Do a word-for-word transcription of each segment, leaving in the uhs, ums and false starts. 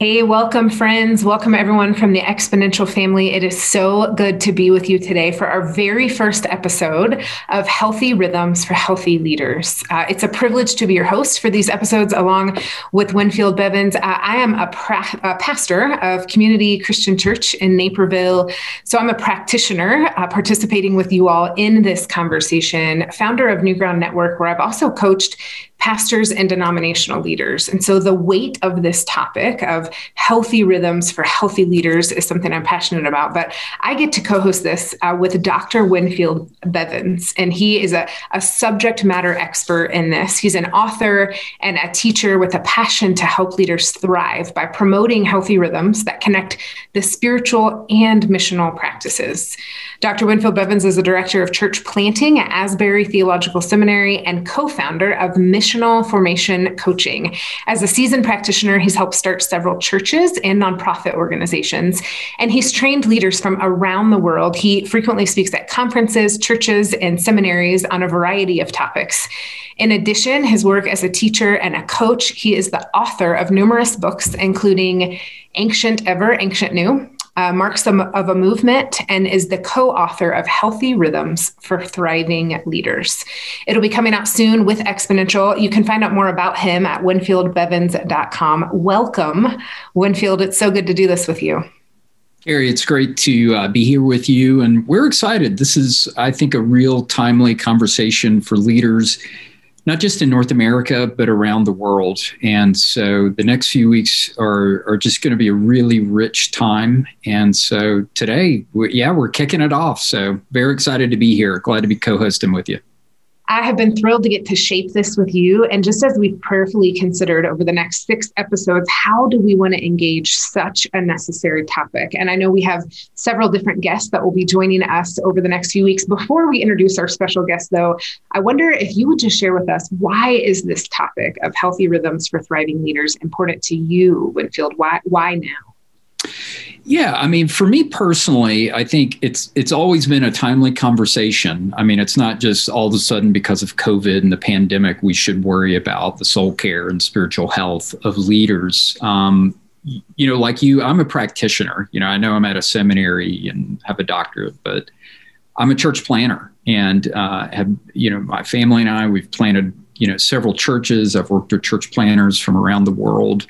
Hey, welcome friends. Welcome everyone from the Exponential family. It is so good to be with you today for our very first episode of Healthy Rhythms for Healthy Leaders. Uh, it's a privilege to be your host for these episodes along with Winfield Bevins. Uh, I am a, pra- a pastor of Community Christian Church in Naperville. So I'm a practitioner uh, participating with you all in this conversation, founder of Newground Network, where I've also coached pastors and denominational leaders. And so the weight of this topic of healthy rhythms for healthy leaders is something I'm passionate about. But I get to co-host this uh, with Doctor Winfield Bevins, and he is a, a subject matter expert in this. He's an author and a teacher with a passion to help leaders thrive by promoting healthy rhythms that connect the spiritual and missional practices. Doctor Winfield Bevins is the director of church planting at Asbury Theological Seminary and co-founder of Mission Formation coaching. As a seasoned practitioner, he's helped start several churches and nonprofit organizations, and he's trained leaders from around the world. He frequently speaks at conferences, churches, and seminaries on a variety of topics. In addition, his work as a teacher and a coach, he is the author of numerous books, including Ancient Ever, Ancient New, Uh, Marks of a Movement, and is the co-author of Healthy Rhythms for Thriving Leaders. It'll be coming out soon with Exponential. You can find out more about him at Winfield Bevins dot com. Welcome, Winfield. It's so good to do this with you. Gary, it's great to uh, be here with you, and we're excited. This is, I think, a real timely conversation for leaders, not just in North America, but around the world. And so the next few weeks are, are just going to be a really rich time. And so today, we're, yeah, we're kicking it off. So very excited to be here. Glad to be co-hosting with you. I have been thrilled to get to shape this with you. And just as we've prayerfully considered over the next six episodes, how do we want to engage such a necessary topic? And I know we have several different guests that will be joining us over the next few weeks. Before we introduce our special guest, though, I wonder if you would just share with us, why is this topic of healthy rhythms for thriving leaders important to you, Winfield? Why, why now? Yeah, I mean, for me personally, I think it's it's always been a timely conversation. I mean, it's not just all of a sudden because of COVID and the pandemic, we should worry about the soul care and spiritual health of leaders. Um, you know, like you, I'm a practitioner. You know, I know I'm at a seminary and have a doctorate, but I'm a church planner and uh, have, you know, my family and I, we've planted, you know, several churches. I've worked with church planners from around the world.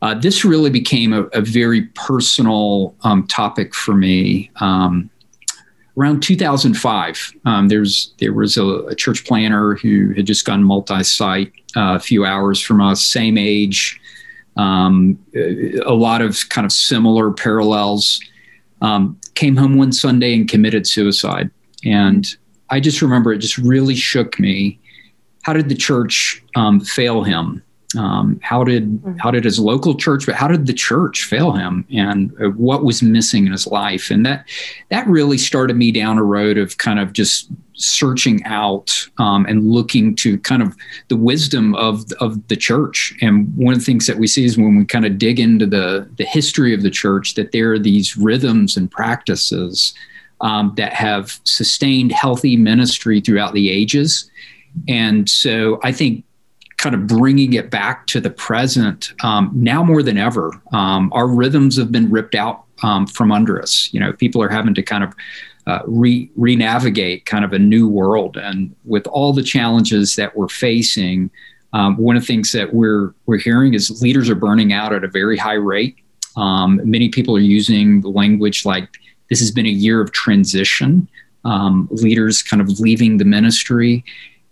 Uh, this really became a, a very personal um, topic for me. Um, around two thousand five, um, there's, there was a, a church planner who had just gone multi-site uh, a few hours from us, same age, um, a lot of kind of similar parallels, um, came home one Sunday and committed suicide. And I just remember it just really shook me. How did the church um, fail him? Um, how did how did his local church, but how did the church fail him, and what was missing in his life? And that that really started me down a road of kind of just searching out um, and looking to kind of the wisdom of of the church. And one of the things that we see is when we kind of dig into the the history of the church, that there are these rhythms and practices um, that have sustained healthy ministry throughout the ages. And so I think kind of bringing it back to the present, um, now more than ever, um, our rhythms have been ripped out um, from under us. You know, people are having to kind of uh, re re-navigate kind of a new world. And with all the challenges that we're facing, um, one of the things that we're we're hearing is leaders are burning out at a very high rate. Um, many people are using the language like, this has been a year of transition, um, leaders kind of leaving the ministry.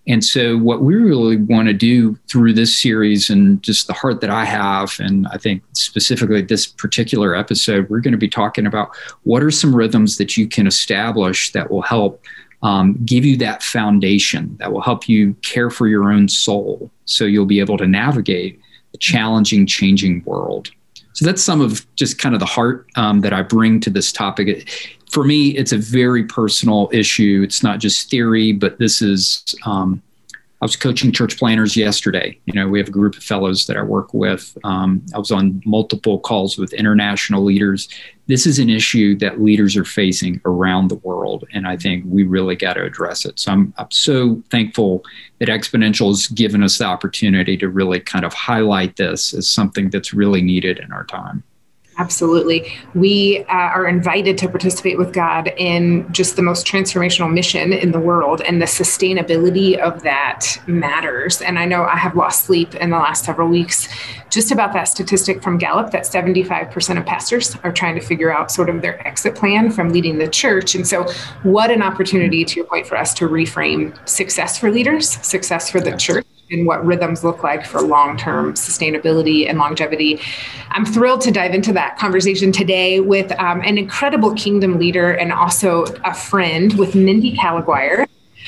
And so what we really want to do through this series, and just the heart that I have, and I think specifically this particular episode, we're going to be talking about what are some rhythms that you can establish that will help um, give you that foundation, that will help you care for your own soul so you'll be able to navigate a challenging, changing world. So that's some of just kind of the heart um, that I bring to this topic. It, for me, it's a very personal issue. It's not just theory, but this is um, I was coaching church planners yesterday. You know, we have a group of fellows that I work with. Um, I was on multiple calls with international leaders. This is an issue that leaders are facing around the world, and I think we really got to address it. So I'm, I'm so thankful that Exponential has given us the opportunity to really kind of highlight this as something that's really needed in our time. Absolutely. We uh, are invited to participate with God in just the most transformational mission in the world, and the sustainability of that matters. And I know I have lost sleep in the last several weeks just about that statistic from Gallup that seventy-five percent of pastors are trying to figure out sort of their exit plan from leading the church. And so what an opportunity, to your point, for us to reframe success for leaders, success for the yes. church, and what rhythms look like for long-term sustainability and longevity. I'm thrilled to dive into that conversation today with um, an incredible kingdom leader and also a friend, with Mindy Calaguire.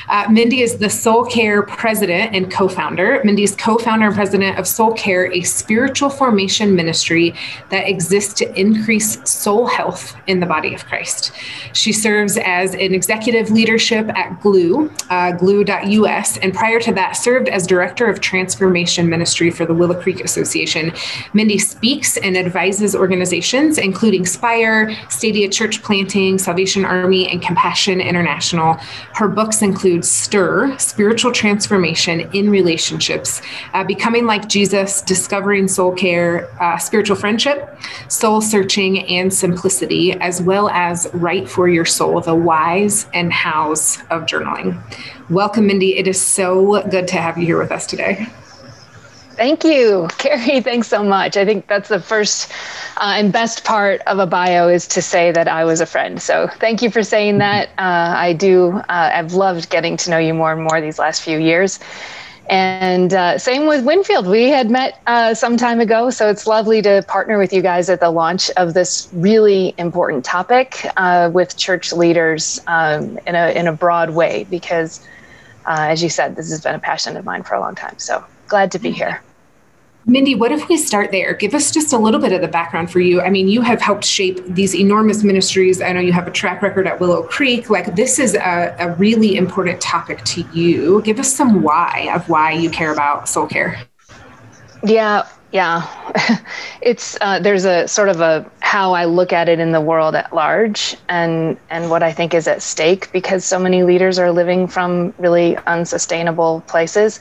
Uh, Mindy is the Soul Care president and co-founder. Mindy is co-founder and president of Soul Care, a spiritual formation ministry that exists to increase soul health in the body of Christ. She serves as an executive leadership at Glue, uh, glue dot U S, and prior to that served as director of transformation ministry for the Willow Creek Association. Mindy speaks and advises organizations, including Spire, Stadia Church Planting, Salvation Army, and Compassion International. Her books include Stir, Spiritual Transformation in Relationships, uh, Becoming Like Jesus, Discovering Soul Care, uh, Spiritual Friendship, Soul Searching, and Simplicity, as well as Write for Your Soul, The Whys and Hows of Journaling. Welcome, Mindy. It is so good to have you here with us today. Thank you, Carrie. Thanks so much. I think that's the first uh, and best part of a bio, is to say that I was a friend. So thank you for saying that. Uh, I do. Uh, I've loved getting to know you more and more these last few years. And uh, same with Winfield. We had met uh, some time ago. So it's lovely to partner with you guys at the launch of this really important topic uh, with church leaders um, in a in a broad way, because uh, as you said, this has been a passion of mine for a long time. So glad to be here. Mindy, what if we start there? Give us just a little bit of the background for you. I mean, you have helped shape these enormous ministries. I know you have a track record at Willow Creek. Like, this is a, a really important topic to you. Give us some why of why you care about Soul Care. Yeah, yeah. It's uh, there's a sort of a how I look at it in the world at large, and and what I think is at stake, because so many leaders are living from really unsustainable places.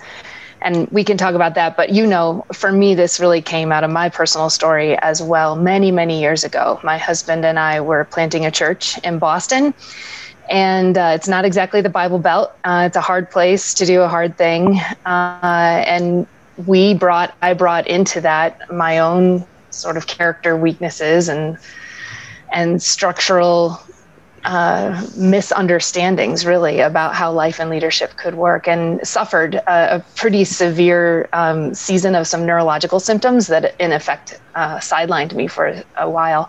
And we can talk about that, but, you know, for me, this really came out of my personal story as well. Many, many years ago, my husband and I were planting a church in Boston, and uh, it's not exactly the Bible Belt. Uh, it's a hard place to do a hard thing. Uh, and we brought, I brought into that my own sort of character weaknesses and, and structural Uh, misunderstandings, really, about how life and leadership could work, and suffered a, a pretty severe um, season of some neurological symptoms that, in effect, uh, sidelined me for a while,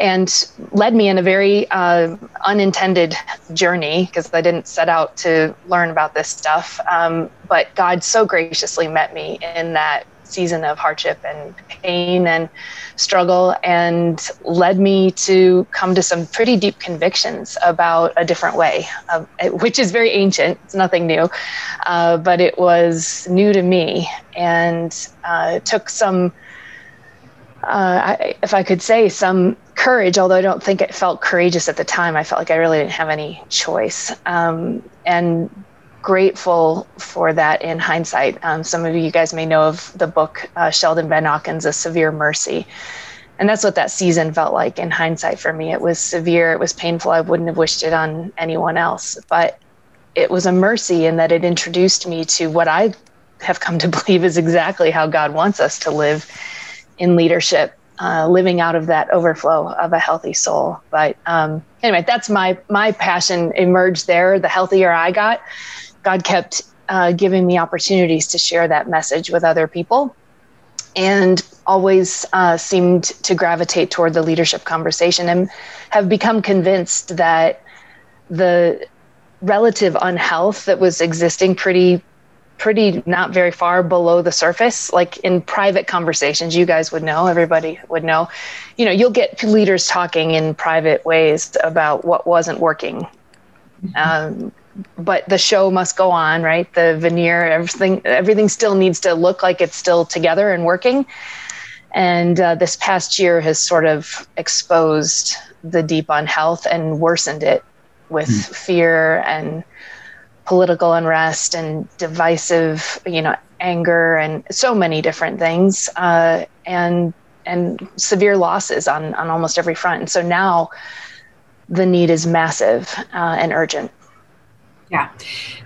and led me in a very uh, unintended journey, because I didn't set out to learn about this stuff. Um, but God so graciously met me in that season of hardship and pain and struggle, and led me to come to some pretty deep convictions about a different way, of, which is very ancient. It's nothing new, uh, but it was new to me, and uh, took some, uh, I, if I could say, some courage, although I don't think it felt courageous at the time. I felt like I really didn't have any choice. Um, and grateful for that in hindsight. Um, some of you guys may know of the book, uh, Sheldon Ben-Aukens, A Severe Mercy. And that's what that season felt like in hindsight for me. It was severe. It was painful. I wouldn't have wished it on anyone else. But it was a mercy in that it introduced me to what I have come to believe is exactly how God wants us to live in leadership, uh, living out of that overflow of a healthy soul. But um, anyway, that's my, my passion emerged there. The healthier I got, God kept uh, giving me opportunities to share that message with other people, and always uh, seemed to gravitate toward the leadership conversation, and have become convinced that the relative unhealth that was existing pretty, pretty not very far below the surface, like in private conversations, you guys would know, everybody would know, you know, you'll get leaders talking in private ways about what wasn't working. Mm-hmm. Um, but the show must go on, right? The veneer, everything, everything still needs to look like it's still together and working. And uh, this past year has sort of exposed the deep unhealth and worsened it with mm. fear and political unrest and divisive, you know, anger and so many different things, uh, and and severe losses on, on almost every front. And so now the need is massive uh, and urgent. Yeah.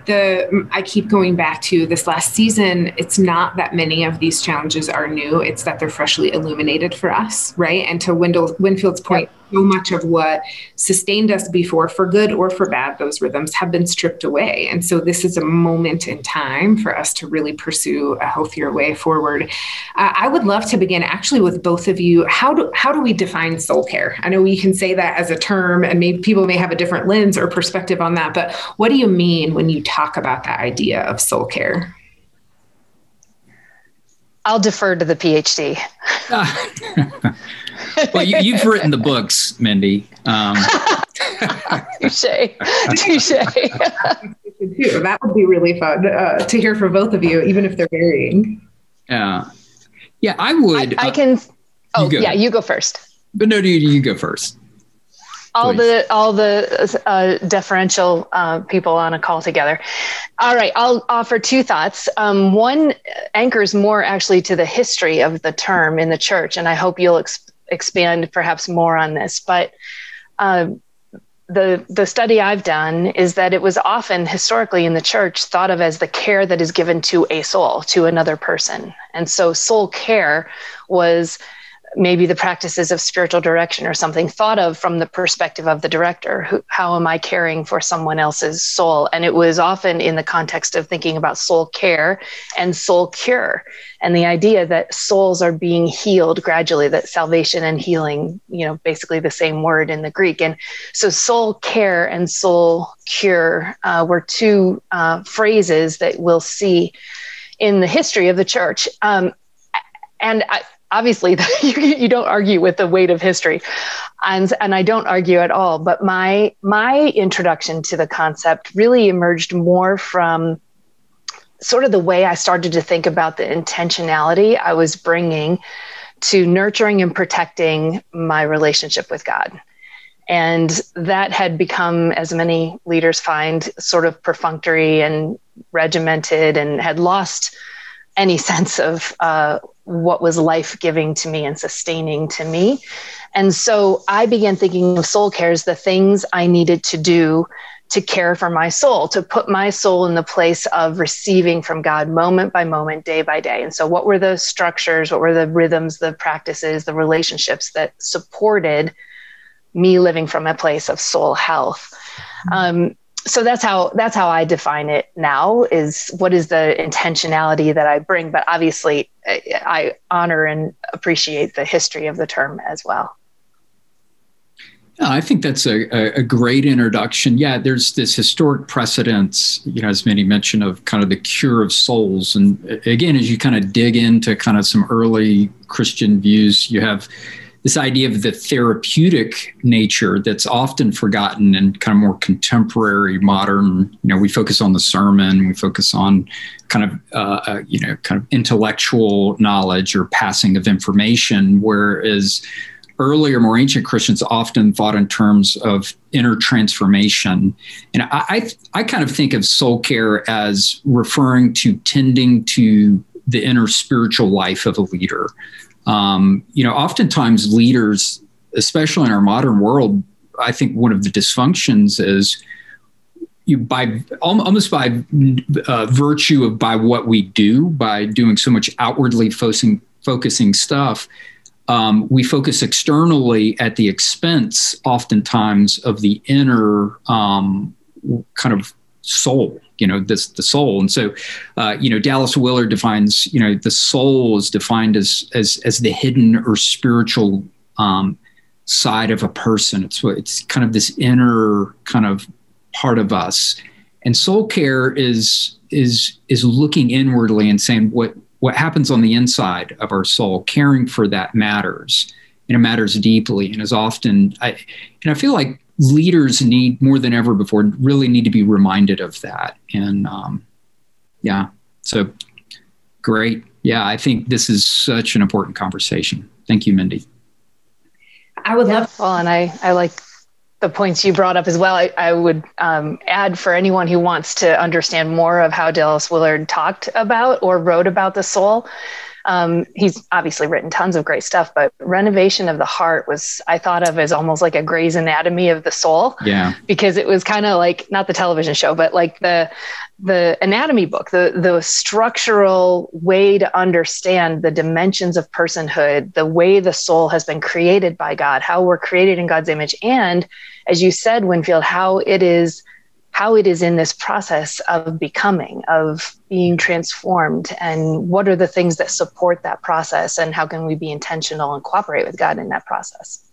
The I keep going back to this last season. It's not that many of these challenges are new. It's that they're freshly illuminated for us, right? And to Wendell, Winfield's point, so much of what sustained us before, for good or for bad, those rhythms have been stripped away. And so this is a moment in time for us to really pursue a healthier way forward. Uh, I would love to begin actually with both of you. How do how do we define soul care? I know we can say that as a term, and maybe people may have a different lens or perspective on that, but what do you mean when you talk about that idea of soul care? I'll defer to the PhD. Uh, well, you, you've written the books, Mindy. Um. Touché. Touché. That would be really fun uh, to hear from both of you, even if they're varying. Yeah. Uh, yeah, I would. I, I can. Uh, oh, you yeah, you go first. But no, dude, you go first. All Please. the all the uh, deferential uh, people on a call together. All right, I'll offer two thoughts. Um, one anchors more actually to the history of the term in the church, and I hope you'll ex- expand perhaps more on this. But uh, the the study I've done is that it was often historically in the church thought of as the care that is given to a soul, to another person, and so soul care was maybe the practices of spiritual direction or something thought of from the perspective of the director. Who, how am I caring for someone else's soul? And it was often in the context of thinking about soul care and soul cure, and the idea that souls are being healed gradually, that salvation and healing, you know, basically the same word in the Greek. And so soul care and soul cure uh, were two uh, phrases that we'll see in the history of the church. Um, and I, Obviously, you don't argue with the weight of history, and and I don't argue at all. But my my introduction to the concept really emerged more from sort of the way I started to think about the intentionality I was bringing to nurturing and protecting my relationship with God. And that had become, as many leaders find, sort of perfunctory and regimented, and had lost any sense of uh, what was life-giving to me and sustaining to me. And so I began thinking of soul care as the things I needed to do to care for my soul, to put my soul in the place of receiving from God moment by moment, day by day. And so what were the structures, what were the rhythms, the practices, the relationships that supported me living from a place of soul health? Mm-hmm. Um, So that's how that's how I define it now, is what is the intentionality that I bring. But obviously, I honor and appreciate the history of the term as well. Yeah, I think that's a, a great introduction. Yeah, there's this historic precedence, you know, as Mindy mentioned, of kind of the cure of souls. And again, as you kind of dig into kind of some early Christian views, you have this idea of the therapeutic nature that's often forgotten in kind of more contemporary, modern, you know, we focus on the sermon, we focus on kind of, uh, you know, kind of intellectual knowledge or passing of information, whereas earlier, more ancient Christians often thought in terms of inner transformation. And I, I, I kind of think of soul care as referring to tending to the inner spiritual life of a leader. Um, you know, oftentimes leaders, especially in our modern world, I think one of the dysfunctions is you by almost by uh, virtue of by what we do, by doing so much outwardly focusing, focusing stuff, um, we focus externally at the expense oftentimes of the inner um, kind of soul. You know, this the soul. And so, uh, you know, Dallas Willard defines, you know, the soul is defined as as as the hidden or spiritual um, side of a person. It's it's kind of this inner kind of part of us. And soul care is is is looking inwardly and saying what what happens on the inside of our soul, caring for that matters. And it matters deeply and is often I and I feel like leaders need more than ever before really need to be reminded of that. And um, yeah, so great. Yeah, I think this is such an important conversation. Thank you, Mindy. I would yeah, love, Paul, and I, I like the points you brought up as well. I, I would um, add for anyone who wants to understand more of how Dallas Willard talked about or wrote about the soul. Um, he's obviously written tons of great stuff, but Renovation of the Heart was, I thought of as almost like a Grey's Anatomy of the soul. Yeah. Because it was kind of like, not the television show, but like the the anatomy book, the the structural way to understand the dimensions of personhood, the way the soul has been created by God, how we're created in God's image. And as you said, Winfield, how it is how it is in this process of becoming, of being transformed, and what are the things that support that process, and how can we be intentional and cooperate with God in that process?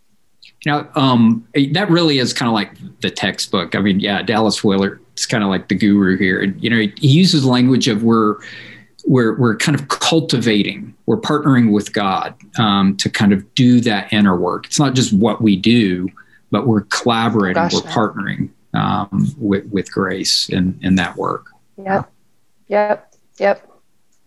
You know, um, that really is kind of like the textbook. I mean, yeah, Dallas Willard is kind of like the guru here. And, you know, he uses language of we're, we're, we're kind of cultivating, we're partnering with God um, to kind of do that inner work. It's not just what we do, but we're collaborating, Gosh, we're yeah. partnering. Um, with, with grace in, in that work. Yep. Yep. Yep.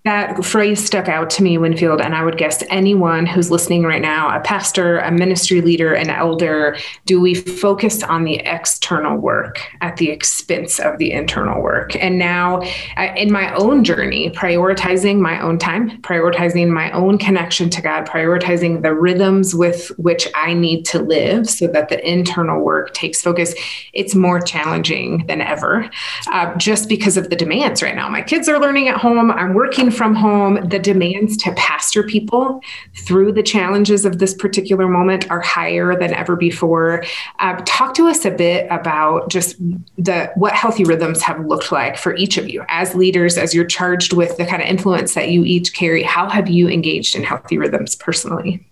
That phrase stuck out to me, Winfield, and I would guess anyone who's listening right now, a pastor, a ministry leader, an elder, do we focus on the external work at the expense of the internal work? And now uh, in my own journey, prioritizing my own time, prioritizing my own connection to God, prioritizing the rhythms with which I need to live so that the internal work takes focus, it's more challenging than ever uh, just because of the demands right now. My kids are learning at home. I'm working from home. The demands to pastor people through the challenges of this particular moment are higher than ever before. Uh, talk to us a bit about just the what healthy rhythms have looked like for each of you as leaders, as you're charged with the kind of influence that you each carry. How have you engaged in healthy rhythms personally?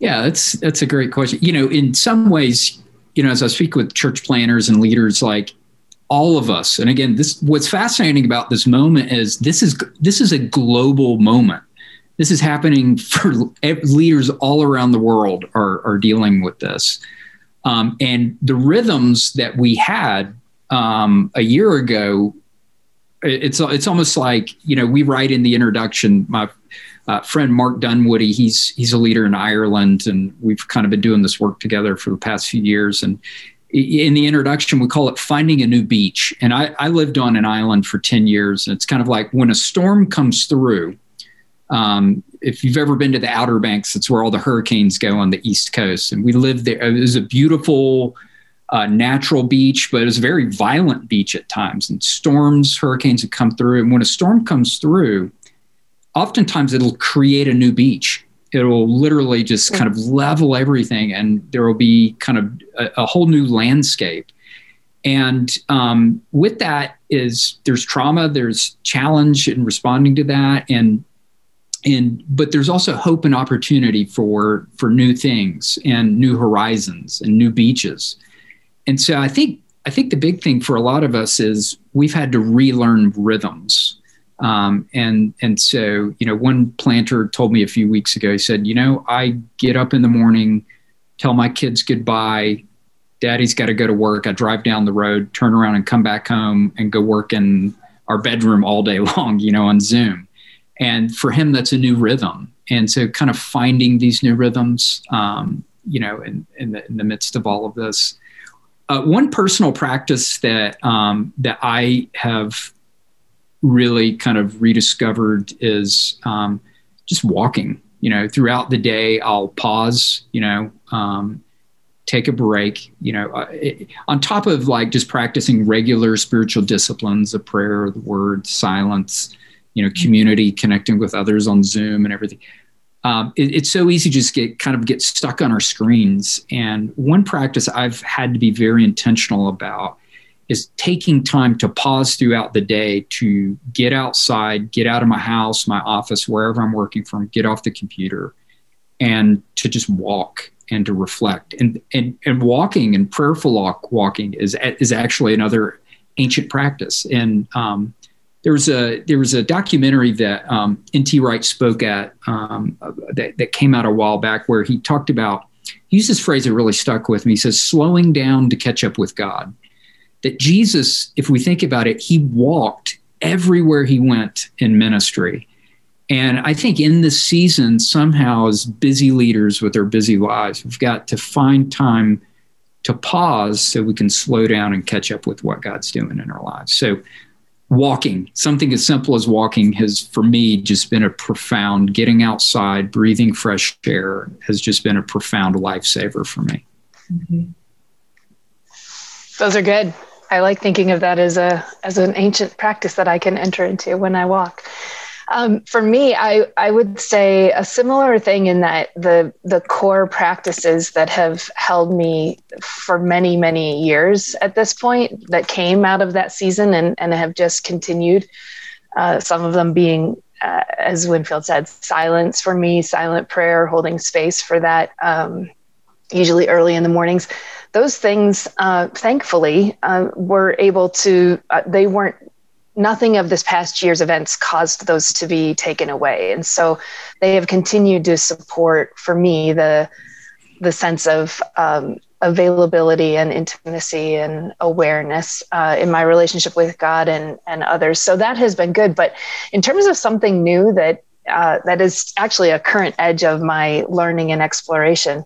Yeah, that's that's a great question. You know, in some ways, you know, as I speak with church planners and leaders, like all of us. And again, this what's fascinating about this moment is this is this is a global moment. This is happening for leaders all around the world are, are dealing with this. Um, and the rhythms that we had um, a year ago, it's it's almost like, you know, we write in the introduction, my uh, friend Mark Dunwoody, he's he's a leader in Ireland, and we've kind of been doing this work together for the past few years. And in the introduction, we call it finding a new beach. And I, I lived on an island for ten years. And it's kind of like when a storm comes through, um, if you've ever been to the Outer Banks, it's where all the hurricanes go on the East Coast. And we lived there. It was a beautiful uh, natural beach, but it was a very violent beach at times. And storms, hurricanes would come through. And when a storm comes through, oftentimes it'll create a new beach. It'll literally just kind of level everything, and there will be kind of a, a whole new landscape. And um, with that is there's trauma, there's challenge in responding to that. And, and, but there's also hope and opportunity for, for new things and new horizons and new beaches. And so I think, I think the big thing for a lot of us is we've had to relearn rhythms. Um, and, and so, you know, one planter told me a few weeks ago, he said, you know, I get up in the morning, tell my kids goodbye. Daddy's got to go to work. I drive down the road, turn around and come back home and go work in our bedroom all day long, you know, on Zoom. And for him, that's a new rhythm. And so kind of finding these new rhythms, um, you know, in, in the, in the midst of all of this, uh, one personal practice that, um, that I have really kind of rediscovered is um, just walking, you know, throughout the day. I'll pause, you know, um, take a break, you know, uh, it, on top of like just practicing regular spiritual disciplines of prayer, the word, silence, you know, community, connecting with others on Zoom and everything. Um, it, it's so easy to just get kind of get stuck on our screens. And one practice I've had to be very intentional about is taking time to pause throughout the day to get outside, get out of my house, my office, wherever I'm working from, get off the computer, and to just walk and to reflect. And and, and walking and prayerful walk, walking is is actually another ancient practice. And um, There was a there was a documentary that um, N T Wright spoke at um, that, that came out a while back, where he talked about, he used this phrase that really stuck with me. He says, slowing down to catch up with God. That Jesus, if we think about it, he walked everywhere he went in ministry. And I think in this season, somehow as busy leaders with their busy lives, we've got to find time to pause so we can slow down and catch up with what God's doing in our lives. So walking, something as simple as walking has, for me, just been a profound, getting outside, breathing fresh air has just been a profound lifesaver for me. Mm-hmm. Those are good. I like thinking of that as a as an ancient practice that I can enter into when I walk. Um, for me, I, I would say a similar thing in that the the core practices that have held me for many, many years at this point that came out of that season and, and have just continued, uh, some of them being, uh, as Winfield said, silence for me, silent prayer, holding space for that, um, usually early in the mornings. Those things, uh, thankfully, uh, were able to, uh, they weren't, nothing of this past year's events caused those to be taken away. And so they have continued to support, for me, the the sense of um, availability and intimacy and awareness uh, in my relationship with God and, and others. So that has been good. But in terms of something new that uh, that is actually a current edge of my learning and exploration,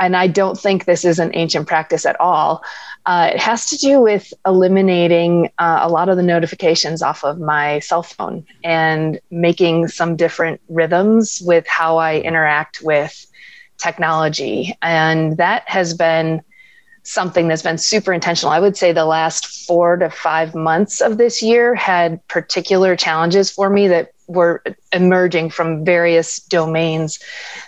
and I don't think this is an ancient practice at all. Uh, it has to do with eliminating uh, a lot of the notifications off of my cell phone and making some different rhythms with how I interact with technology. And that has been something that's been super intentional. I would say the last four to five months of this year had particular challenges for me that were emerging from various domains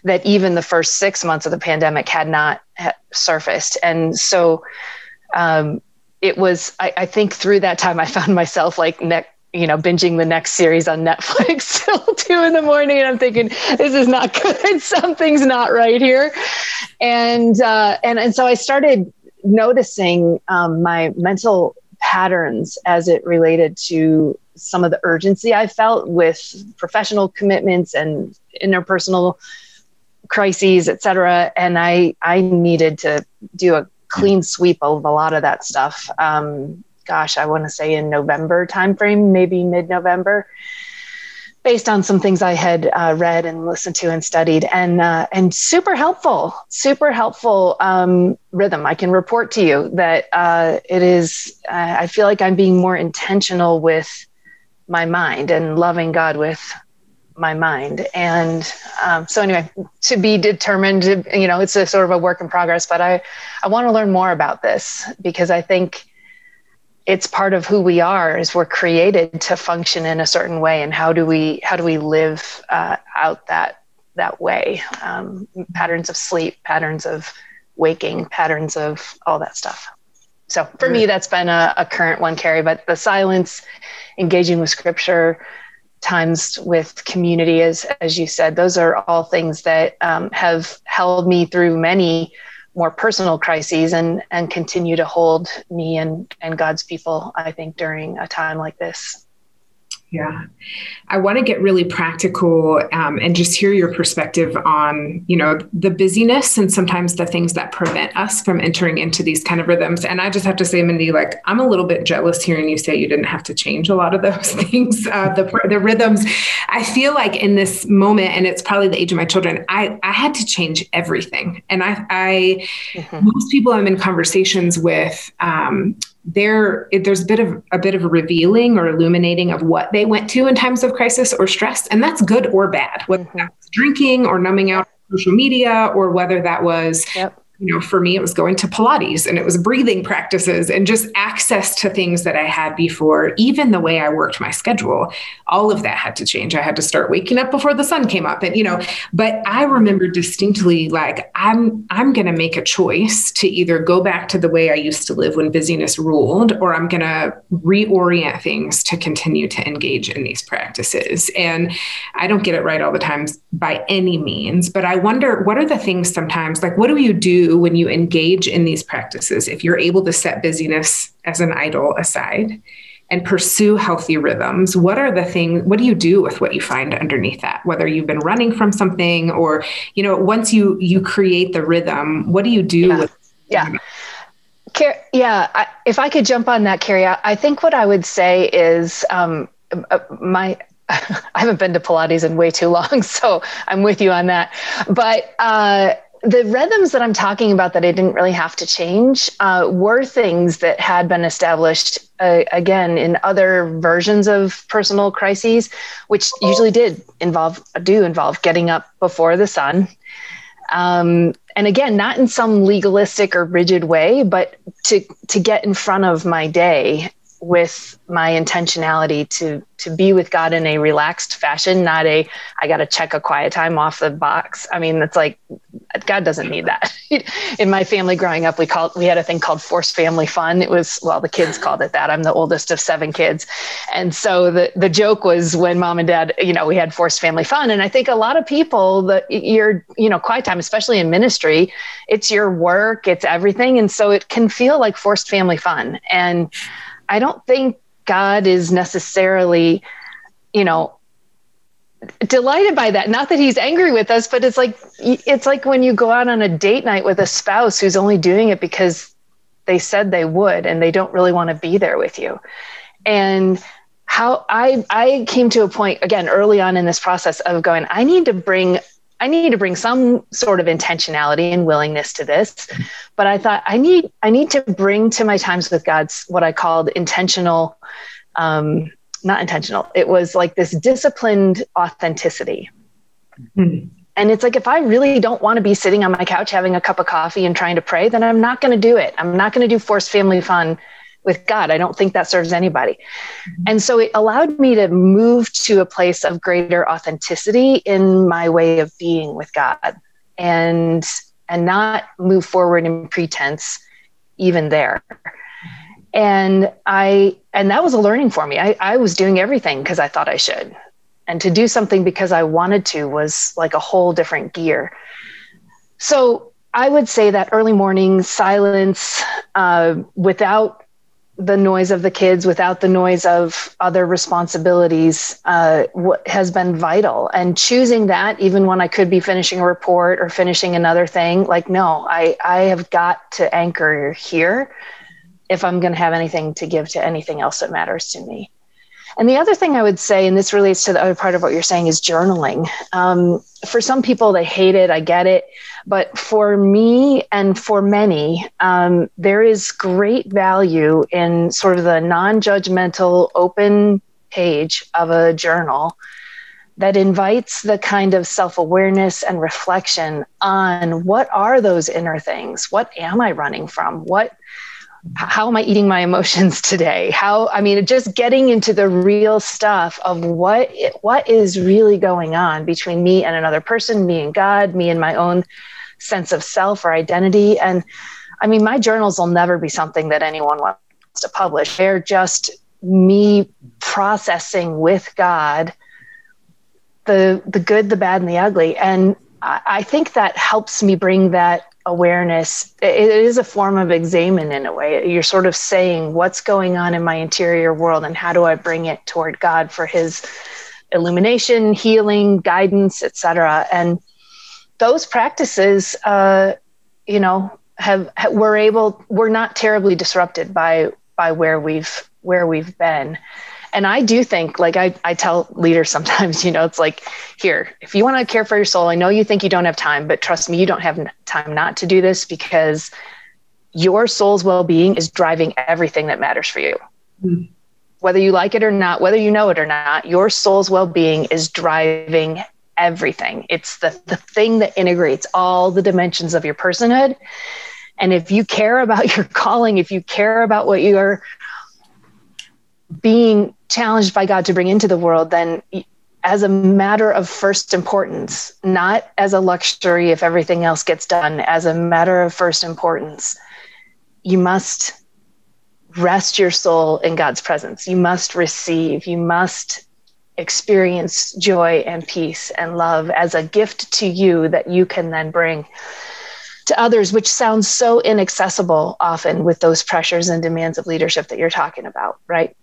that even the first six months of the pandemic had not surfaced. And so um, it was, I, I think through that time, I found myself like ne- you know, binging the next series on Netflix till two in the morning. And I'm thinking, this is not good. Something's not right here. And, uh, and, and so I started noticing um, my mental patterns as it related to some of the urgency I felt with professional commitments and interpersonal crises, et cetera. And I, I needed to do a clean sweep of a lot of that stuff. Um, gosh, I want to say in November timeframe, maybe mid-November, based on some things I had uh, read and listened to and studied, and uh, and super helpful, super helpful um, rhythm. I can report to you that uh, it is, uh, I feel like I'm being more intentional with my mind and loving God with my mind. And um, so anyway, to be determined, you know, it's a sort of a work in progress, but I, I want to learn more about this because I think it's part of who we are is we're created to function in a certain way. And how do we, how do we live uh, out that, that way? Um, patterns of sleep, patterns of waking, patterns of all that stuff. So for me, that's been a, a current one, Carrie, but the silence, engaging with scripture, times with community, as, as you said, those are all things that um, have held me through many more personal crises and, and continue to hold me and, and God's people, I think, during a time like this. Yeah. I want to get really practical um, and just hear your perspective on, you know, the busyness and sometimes the things that prevent us from entering into these kind of rhythms. And I just have to say, Mindy, like, I'm a little bit jealous hearing you say you didn't have to change a lot of those things, uh, the, the rhythms. I feel like in this moment, and it's probably the age of my children, I, I had to change everything. And I, I mm-hmm. most people I'm in conversations with, um, There, there's a bit of a bit of a revealing or illuminating of what they went to in times of crisis or stress, and that's good or bad. Whether mm-hmm. that was drinking or numbing out social media, or whether that was, yep. you know, for me, it was going to Pilates and it was breathing practices and just access to things that I had before. Even the way I worked my schedule, all of that had to change. I had to start waking up before the sun came up, and you know. But I remember distinctly, like. I'm I'm going to make a choice to either go back to the way I used to live when busyness ruled, or I'm going to reorient things to continue to engage in these practices. And I don't get it right all the time by any means, but I wonder, what are the things sometimes, like, what do you do when you engage in these practices if you're able to set busyness as an idol aside and pursue healthy rhythms, what are the things, what do you do with what you find underneath that? Whether you've been running from something or, you know, once you, you create the rhythm, what do you do? Yeah. with Yeah. Car- yeah. I, if I could jump on that, Carrie, I, I think what I would say is um, my, I haven't been to Pilates in way too long, so I'm with you on that. But uh, the rhythms that I'm talking about that I didn't really have to change uh, were things that had been established uh, again in other versions of personal crises, which usually did involve, do involve getting up before the sun. Um, and again, not in some legalistic or rigid way, but to, to get in front of my day with my intentionality to, to be with God in a relaxed fashion, not a, I got to check a quiet time off the box. I mean, it's like, God doesn't need that. In my family growing up, we called, we had a thing called forced family fun. It was, well, the kids called it that. I'm the oldest of seven kids. And so the, the joke was when mom and dad, you know, we had forced family fun. And I think a lot of people, the, your, you know, quiet time, especially in ministry, it's your work, it's everything. And so it can feel like forced family fun. And I don't think God is necessarily, you know, delighted by that. Not that he's angry with us, but it's like, it's like when you go out on a date night with a spouse who's only doing it because they said they would, and they don't really want to be there with you. And how I, I came to a point again, early on in this process of going, I need to bring I need to bring some sort of intentionality and willingness to this. But I thought I need, I need to bring to my times with God's what I called intentional, um, not intentional. It was like this disciplined authenticity. Mm-hmm. And it's like, if I really don't want to be sitting on my couch, having a cup of coffee and trying to pray, then I'm not going to do it. I'm not going to do forced family fun with God. I don't think that serves anybody. And so it allowed me to move to a place of greater authenticity in my way of being with God, and, and not move forward in pretense even there. And I, and that was a learning for me. I, I was doing everything because I thought I should, and to do something because I wanted to was like a whole different gear. So I would say that early morning silence, uh, without the noise of the kids, without the noise of other responsibilities, uh, w- has been vital. And choosing that, even when I could be finishing a report or finishing another thing, like, no, I, I have got to anchor here if I'm going to have anything to give to anything else that matters to me. And the other thing I would say, and this relates to the other part of what you're saying, is journaling. Um, for some people, they hate it. I get it. But for me and for many, um, there is great value in sort of the non-judgmental open page of a journal that invites the kind of self-awareness and reflection on what are those inner things? What am I running from? What How am I eating my emotions today? How, I mean, just getting into the real stuff of what, what is really going on between me and another person, me and God, me and my own sense of self or identity. And I mean, my journals will never be something that anyone wants to publish. They're just me processing with God the, the good, the bad, and the ugly. And I, I think that helps me bring that awareness. It is a form of examen in a way. You're sort of saying, what's going on in my interior world, and how do I bring it toward God for his illumination, healing, guidance, et cetera. And those practices, uh, you know, have, we're able, we're not terribly disrupted by, by where we've, where we've been. And I do think, like I, I tell leaders sometimes, you know, it's like, here, if you want to care for your soul, I know you think you don't have time, but trust me, you don't have time not to do this, because your soul's well-being is driving everything that matters for you. Mm-hmm. Whether you like it or not, whether you know it or not, your soul's well-being is driving everything. It's the, the thing that integrates all the dimensions of your personhood. And if you care about your calling, if you care about what you're being challenged by God to bring into the world, then as a matter of first importance, not as a luxury if everything else gets done, as a matter of first importance, you must rest your soul in God's presence. You must receive, you must experience joy and peace and love as a gift to you that you can then bring to others, which sounds so inaccessible often with those pressures and demands of leadership that you're talking about, right?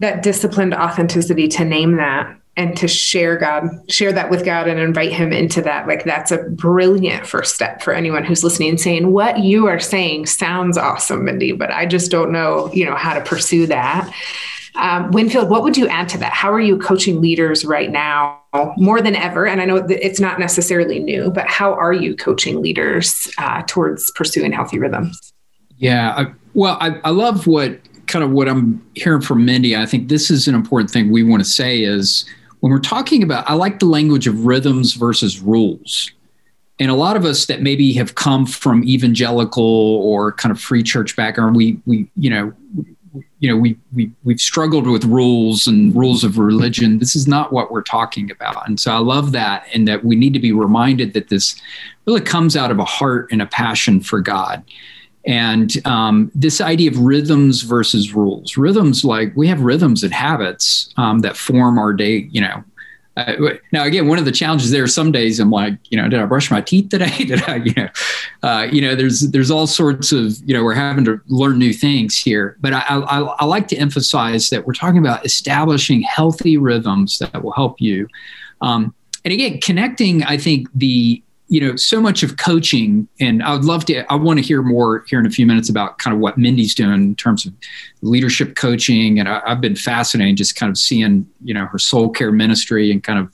that disciplined authenticity to name that and to share God, share that with God and invite him into that. Like, that's a brilliant first step for anyone who's listening, saying, what you are saying sounds awesome, Mindy, but I just don't know, you know, how to pursue that. Um, Winfield, what would you add to that? How are you coaching leaders right now more than ever? And I know that it's not necessarily new, but how are you coaching leaders uh, towards pursuing healthy rhythms? Yeah. I, well, I, I love what kind of what I'm hearing from Mindy. I think this is an important thing we want to say is when we're talking about, I like the language of rhythms versus rules. And a lot of us that maybe have come from evangelical or kind of free church background, we, we, you know, you know, we, we, we've struggled with rules and rules of religion. This is not what we're talking about. And so I love that. And that we need to be reminded that this really comes out of a heart and a passion for God. And um, this idea of rhythms versus rules, rhythms, like we have rhythms and habits um, that form our day, you know. Uh, now, again, one of the challenges there, some days I'm like, you know, did I brush my teeth today? Did I, you know, uh, you know, there's there's all sorts of, you know, we're having to learn new things here. But I, I, I like to emphasize that we're talking about establishing healthy rhythms that will help you. Um, and again, connecting, I think the, you know, so much of coaching, and I would love to, I want to hear more here in a few minutes about kind of what Mindy's doing in terms of leadership coaching. And I, I've been fascinated just kind of seeing, you know, her soul care ministry and kind of,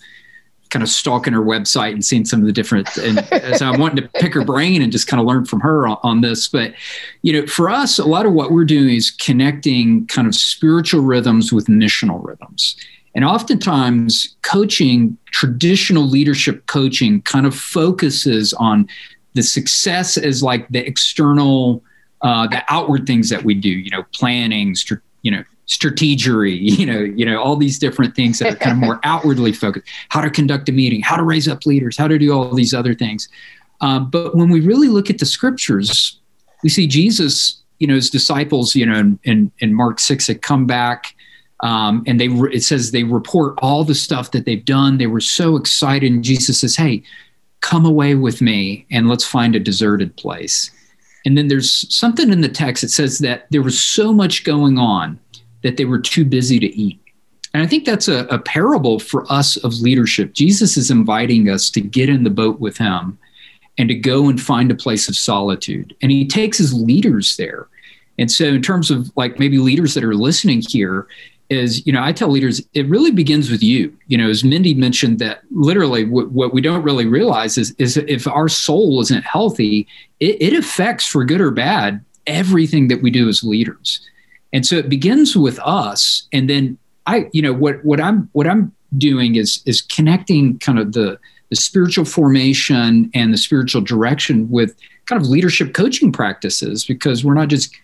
kind of stalking her website and seeing some of the different, and so I'm wanting to pick her brain and just kind of learn from her on, on this. But, you know, for us, a lot of what we're doing is connecting kind of spiritual rhythms with missional rhythms. And oftentimes coaching, traditional leadership coaching kind of focuses on the success as like the external, uh, the outward things that we do, you know, planning, str- you know, strategery, you know, you know, all these different things that are kind of more outwardly focused, how to conduct a meeting, how to raise up leaders, how to do all these other things. Uh, but when we really look at the scriptures, we see Jesus, you know, his disciples, you know, in, in, in Mark six had come back. Um, and they, re- it says they report all the stuff that they've done. They were so excited. And Jesus says, hey, come away with me and let's find a deserted place. And then there's something in the text that says that there was so much going on that they were too busy to eat. And I think that's a, a parable for us of leadership. Jesus is inviting us to get in the boat with him and to go and find a place of solitude. And he takes his leaders there. And so in terms of like maybe leaders that are listening here, is, you know, I tell leaders, it really begins with you. You know, as Mindy mentioned, that literally w- what we don't really realize is, is if our soul isn't healthy, it, it affects, for good or bad, everything that we do as leaders. And so it begins with us. And then I, you know, what what I'm what I'm doing is is connecting kind of the, the spiritual formation and the spiritual direction with kind of leadership coaching practices, because we're not just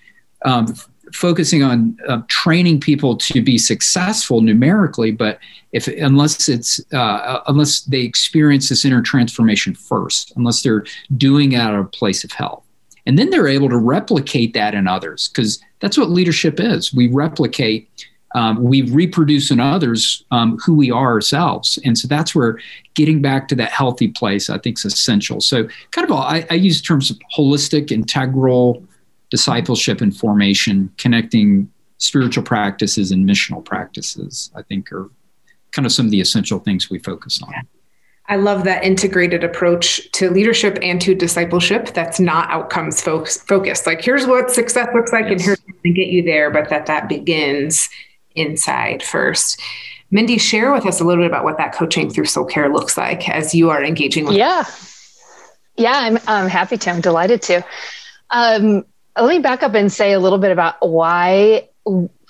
um, focusing on uh, training people to be successful numerically, but if unless it's uh, unless they experience this inner transformation first, unless they're doing it out of a place of health, and then they're able to replicate that in others, because that's what leadership is. We replicate, um, we reproduce in others um, who we are ourselves, and so that's where getting back to that healthy place I think is essential. So, kind of, all, I, I use terms of holistic, integral discipleship and formation, connecting spiritual practices and missional practices, I think are kind of some of the essential things we focus on. Yeah. I love that integrated approach to leadership and to discipleship. That's not outcomes focused. Like, here's what success looks like, yes, and here's how to get you there, but that that begins inside first. Mindy, share with us a little bit about what that coaching through Soul Care looks like as you are engaging with. Yeah. Yeah, I'm, I'm happy to. I'm delighted to. Um, Let me back up and say a little bit about why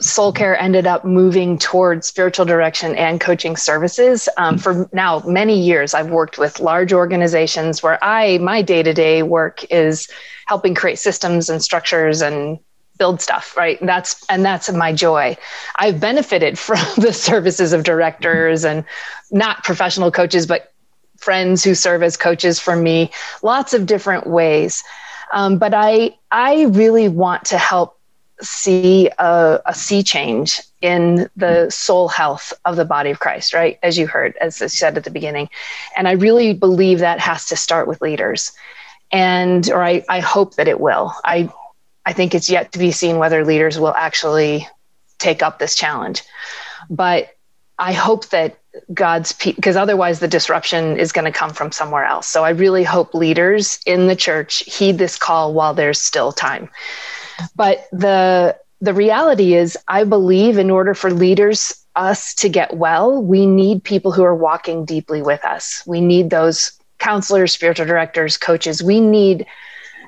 Soul Care ended up moving towards spiritual direction and coaching services. Um, for now many years, I've worked with large organizations where I, my day-to-day work is helping create systems and structures and build stuff, right? And that's, and that's my joy. I've benefited from the services of directors and not professional coaches, but friends who serve as coaches for me, lots of different ways. Um, but I I really want to help see a, a sea change in the soul health of the body of Christ, right? As you heard, as I said at the beginning. And I really believe that has to start with leaders. And, or I, I hope that it will. I I think it's yet to be seen whether leaders will actually take up this challenge. But I hope that God's people, because otherwise the disruption is going to come from somewhere else. So I really hope leaders in the church heed this call while there's still time. But the the reality is, I believe in order for leaders, us to get well, we need people who are walking deeply with us. We need those counselors, spiritual directors, coaches. We need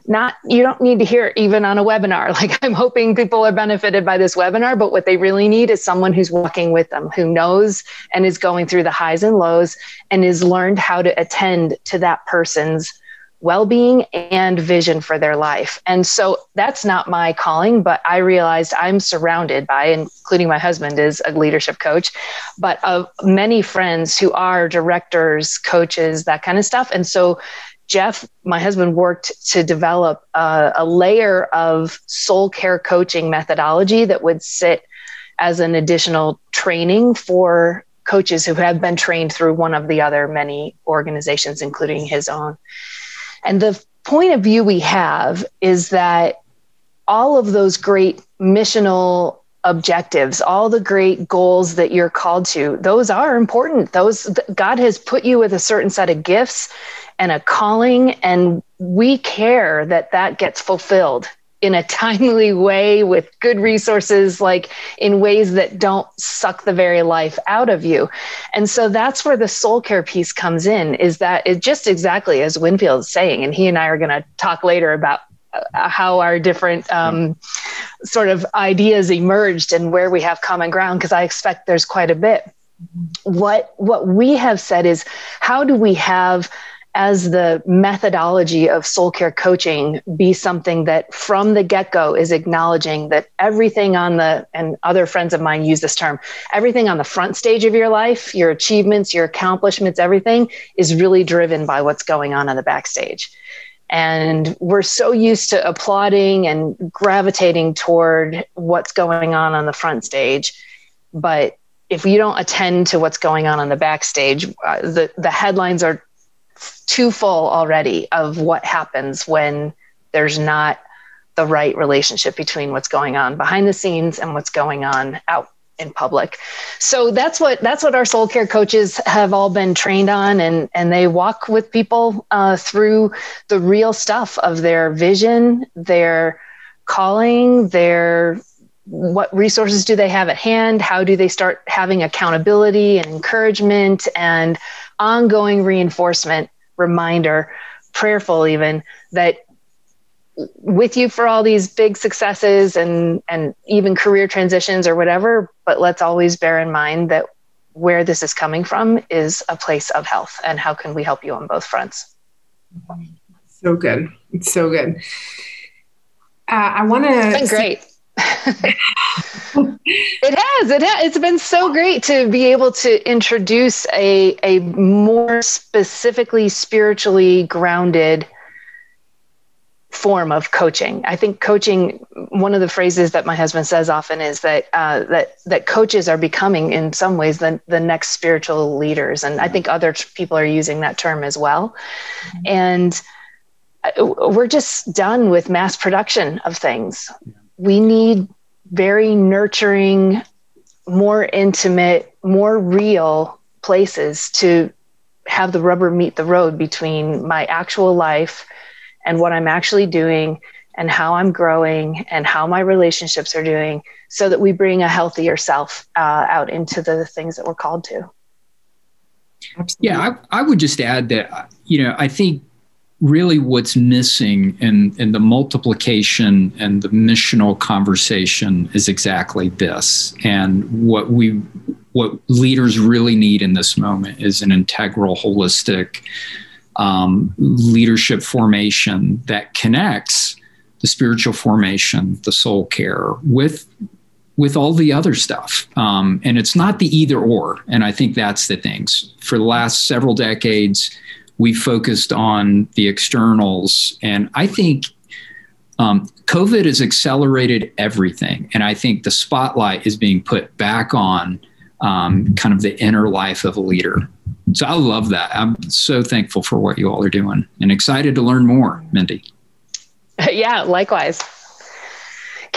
not, you don't need to hear even on a webinar. Like, I'm hoping people are benefited by this webinar, but what they really need is someone who's walking with them, who knows and is going through the highs and lows and has learned how to attend to that person's well-being and vision for their life. And so that's not my calling, but I realized I'm surrounded by, including my husband is a leadership coach, but of many friends who are directors, coaches, that kind of stuff. And so Jeff, my husband, worked to develop a, a layer of soul care coaching methodology that would sit as an additional training for coaches who have been trained through one of the other many organizations, including his own. And the point of view we have is that all of those great missional objectives, all the great goals that you're called to, those are important. Those, God has put you with a certain set of gifts and a calling, and we care that that gets fulfilled in a timely way with good resources, like in ways that don't suck the very life out of you. And so that's where the soul care piece comes in, is that it just exactly as Winfield is saying, and he and I are going to talk later about how our different um, sort of ideas emerged and where we have common ground, because I expect there's quite a bit. What, what we have said is, how do we have, as the methodology of soul care coaching, be something that from the get-go is acknowledging that everything on the, and other friends of mine use this term, everything on the front stage of your life, your achievements, your accomplishments, everything is really driven by what's going on on the backstage. And we're so used to applauding and gravitating toward what's going on on the front stage, but if you don't attend to what's going on on the backstage, uh, the, the headlines are too full already of what happens when there's not the right relationship between what's going on behind the scenes and what's going on out in public. So that's what that's what our soul care coaches have all been trained on, and and they walk with people uh, through the real stuff of their vision, their calling, their what resources do they have at hand, how do they start having accountability and encouragement and ongoing reinforcement, reminder, prayerful even, that with you for all these big successes and, and even career transitions or whatever, but let's always bear in mind that where this is coming from is a place of health, and how can we help you on both fronts? So good. It's so good. Uh, I want to... It's been great. It has, it has. It's been so great to be able to introduce a, a more specifically spiritually grounded form of coaching. I think coaching, one of the phrases that my husband says often is that uh, that that coaches are becoming in some ways the, the next spiritual leaders. And I think other t- people are using that term as well. Mm-hmm. And we're just done with mass production of things. Yeah. We need very nurturing, more intimate, more real places to have the rubber meet the road between my actual life and what I'm actually doing and how I'm growing and how my relationships are doing, so that we bring a healthier self uh, out into the things that we're called to. Yeah, I, I would just add that, you know, I think really what's missing in, in the multiplication and the missional conversation is exactly this. And what we, what leaders really need in this moment is an integral, holistic um, leadership formation that connects the spiritual formation, the soul care, with with all the other stuff. Um, and it's not the either or. And I think that's the things. For the last several decades, we focused on the externals, and I think um, COVID has accelerated everything. And I think the spotlight is being put back on um, kind of the inner life of a leader. So I love that. I'm so thankful for what you all are doing, and excited to learn more, Mindy. Yeah, likewise.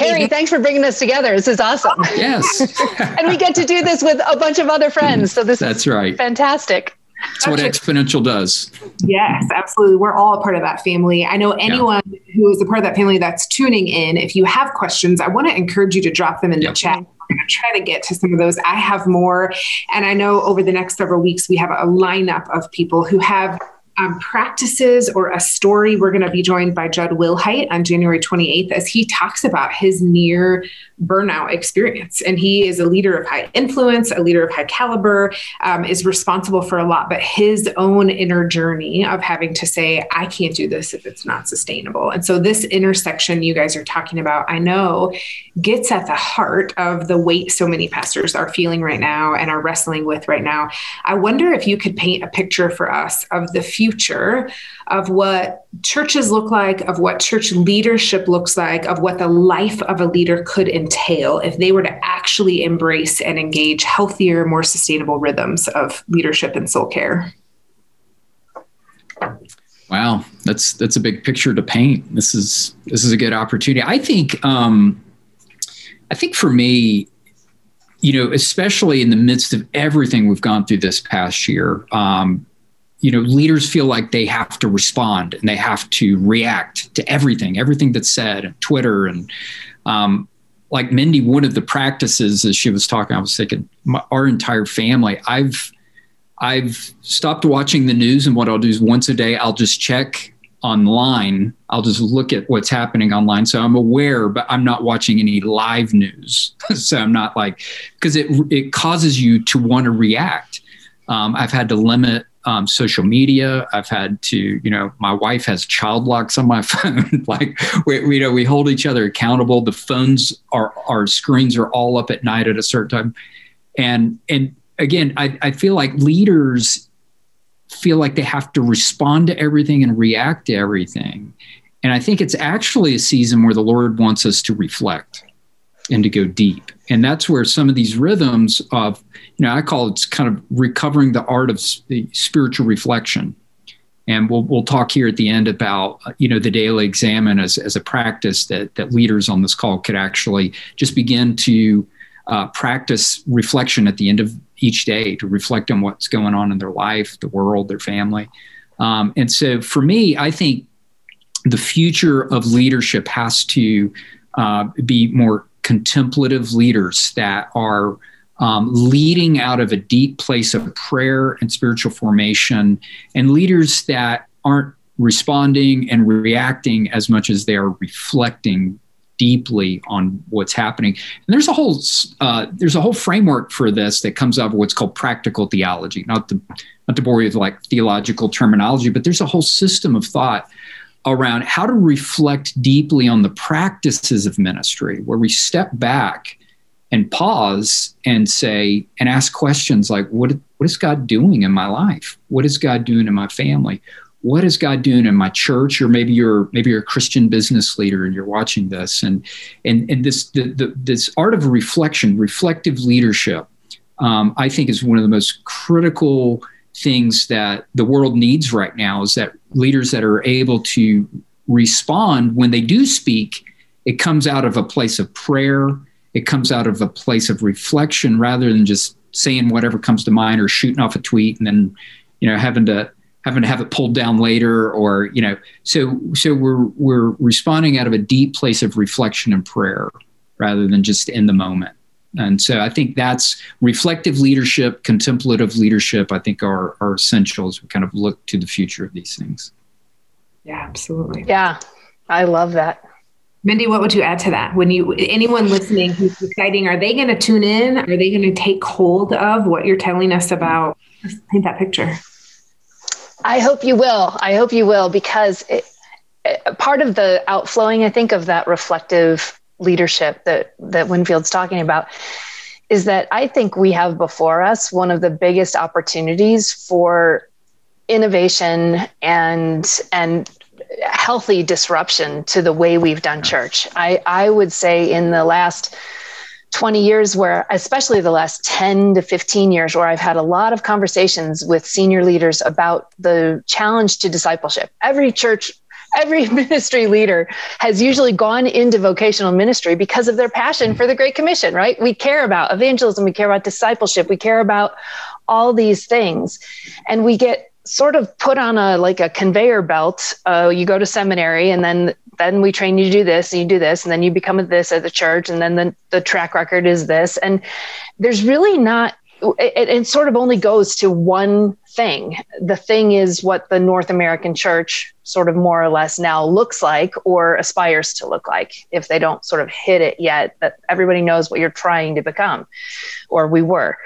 Carrie, thanks for bringing us together. This is awesome. Yes. And we get to do this with a bunch of other friends. So this That's is right. fantastic. That's what Exponential does. Yes, absolutely. We're all a part of that family. I know anyone yeah. who is a part of that family that's tuning in, if you have questions, I want to encourage you to drop them in yep. the chat. We're going to try to get to some of those. I have more. And I know over the next several weeks, we have a lineup of people who have Um, practices or a story. We're going to be joined by Judd Wilhite on January twenty-eighth as he talks about his near burnout experience. And he is a leader of high influence, a leader of high caliber, um, is responsible for a lot, but his own inner journey of having to say, I can't do this if it's not sustainable. And so this intersection you guys are talking about, I know, gets at the heart of the weight so many pastors are feeling right now and are wrestling with right now. I wonder if you could paint a picture for us of the future of what churches look like, of what church leadership looks like, of what the life of a leader could entail if they were to actually embrace and engage healthier, more sustainable rhythms of leadership and soul care. Wow, that's that's a big picture to paint. This is this is a good opportunity. I think um, I think for me, you know, especially in the midst of everything we've gone through this past year. Um, You know, leaders feel like they have to respond and they have to react to everything, everything that's said on Twitter. And um, like Mindy, one of the practices as she was talking, I was thinking my, our entire family, I've, I've stopped watching the news. And what I'll do is once a day, I'll just check online. I'll just look at what's happening online. So I'm aware, but I'm not watching any live news. So I'm not like, because it, it causes you to want to react. Um, I've had to limit Um, social media. I've had to, you know, my wife has child locks on my phone. Like we, we, you know, we hold each other accountable. The phones are, our screens are all up at night at a certain time. And, and again, I, I feel like leaders feel like they have to respond to everything and react to everything. And I think it's actually a season where the Lord wants us to reflect and to go deep. And that's where some of these rhythms of, you know, I call it's kind of recovering the art of the spiritual reflection. And we'll we'll talk here at the end about, you know, the daily examine as, as a practice that, that leaders on this call could actually just begin to uh, practice reflection at the end of each day to reflect on what's going on in their life, the world, their family. Um, and so for me, I think the future of leadership has to uh, be more contemplative leaders that are um, leading out of a deep place of prayer and spiritual formation, and leaders that aren't responding and reacting as much as they are reflecting deeply on what's happening. And there's a whole uh, there's a whole framework for this that comes out of what's called practical theology. Not to not to bore you with like theological terminology, but there's a whole system of thought around how to reflect deeply on the practices of ministry, where we step back and pause and say, and ask questions like, what, what is God doing in my life? What is God doing in my family? What is God doing in my church? Or maybe you're, maybe you're a Christian business leader and you're watching this. And, and, and this, the, the, this art of reflection, reflective leadership, um, I think is one of the most critical things that the world needs right now, is that leaders that are able to respond when they do speak, it comes out of a place of prayer. It comes out of a place of reflection rather than just saying whatever comes to mind or shooting off a tweet and then, you know, having to having to have it pulled down later or, you know, so so we're we're responding out of a deep place of reflection and prayer rather than just in the moment. And so I think that's reflective leadership, contemplative leadership, I think are, are essential as we kind of look to the future of these things. Yeah, absolutely. Yeah, I love that. Mindy, what would you add to that? When you, anyone listening who's deciding, are they going to tune in? Are they going to take hold of what you're telling us about? Just paint that picture. I hope you will. I hope you will, because it, it, part of the outflowing, I think, of that reflective leadership that, that Winfield's talking about is that I think we have before us one of the biggest opportunities for innovation and, and healthy disruption to the way we've done church. I, I would say in the last twenty years where, especially the last ten to fifteen years where I've had a lot of conversations with senior leaders about the challenge to discipleship. Every church every ministry leader has usually gone into vocational ministry because of their passion for the Great Commission, right? We care about evangelism, we care about discipleship, we care about all these things. And we get sort of put on a like a conveyor belt. Uh, you go to seminary and then then we train you to do this and you do this and then you become this at the church and then the, the track record is this. And there's really not, it, it sort of only goes to one thing. The thing is what the North American church sort of more or less now looks like or aspires to look like if they don't sort of hit it yet, that everybody knows what you're trying to become or we were.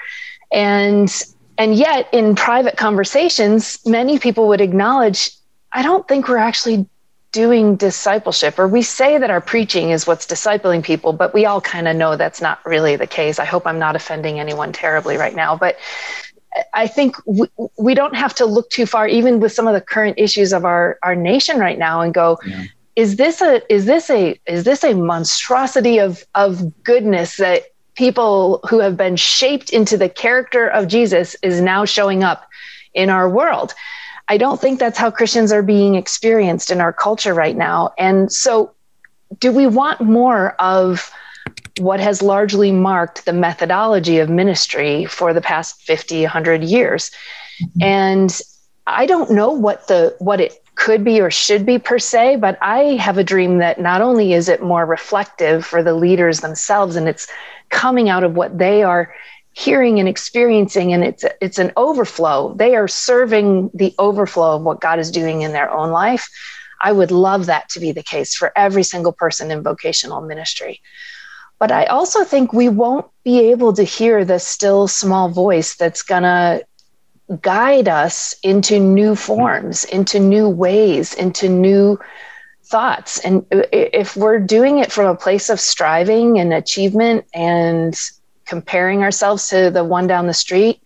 And, and yet in private conversations, many people would acknowledge, I don't think we're actually doing discipleship, or we say that our preaching is what's discipling people, but we all kind of know that's not really the case. I hope I'm not offending anyone terribly right now, but I think we, we don't have to look too far, even with some of the current issues of our, our nation right now, and go, yeah. is this a is this a is this a monstrosity of of goodness that people who have been shaped into the character of Jesus is now showing up in our world? I don't think that's how Christians are being experienced in our culture right now. And so do we want more of what has largely marked the methodology of ministry for the past fifty, one hundred years? Mm-hmm. And I don't know what the what it could be or should be per se, but I have a dream that not only is it more reflective for the leaders themselves and it's coming out of what they are hearing and experiencing, and it's it's an overflow. They are serving the overflow of what God is doing in their own life. I would love that to be the case for every single person in vocational ministry. But I also think we won't be able to hear the still small voice that's gonna guide us into new forms, into new ways, into new thoughts. And if we're doing it from a place of striving and achievement and comparing ourselves to the one down the street,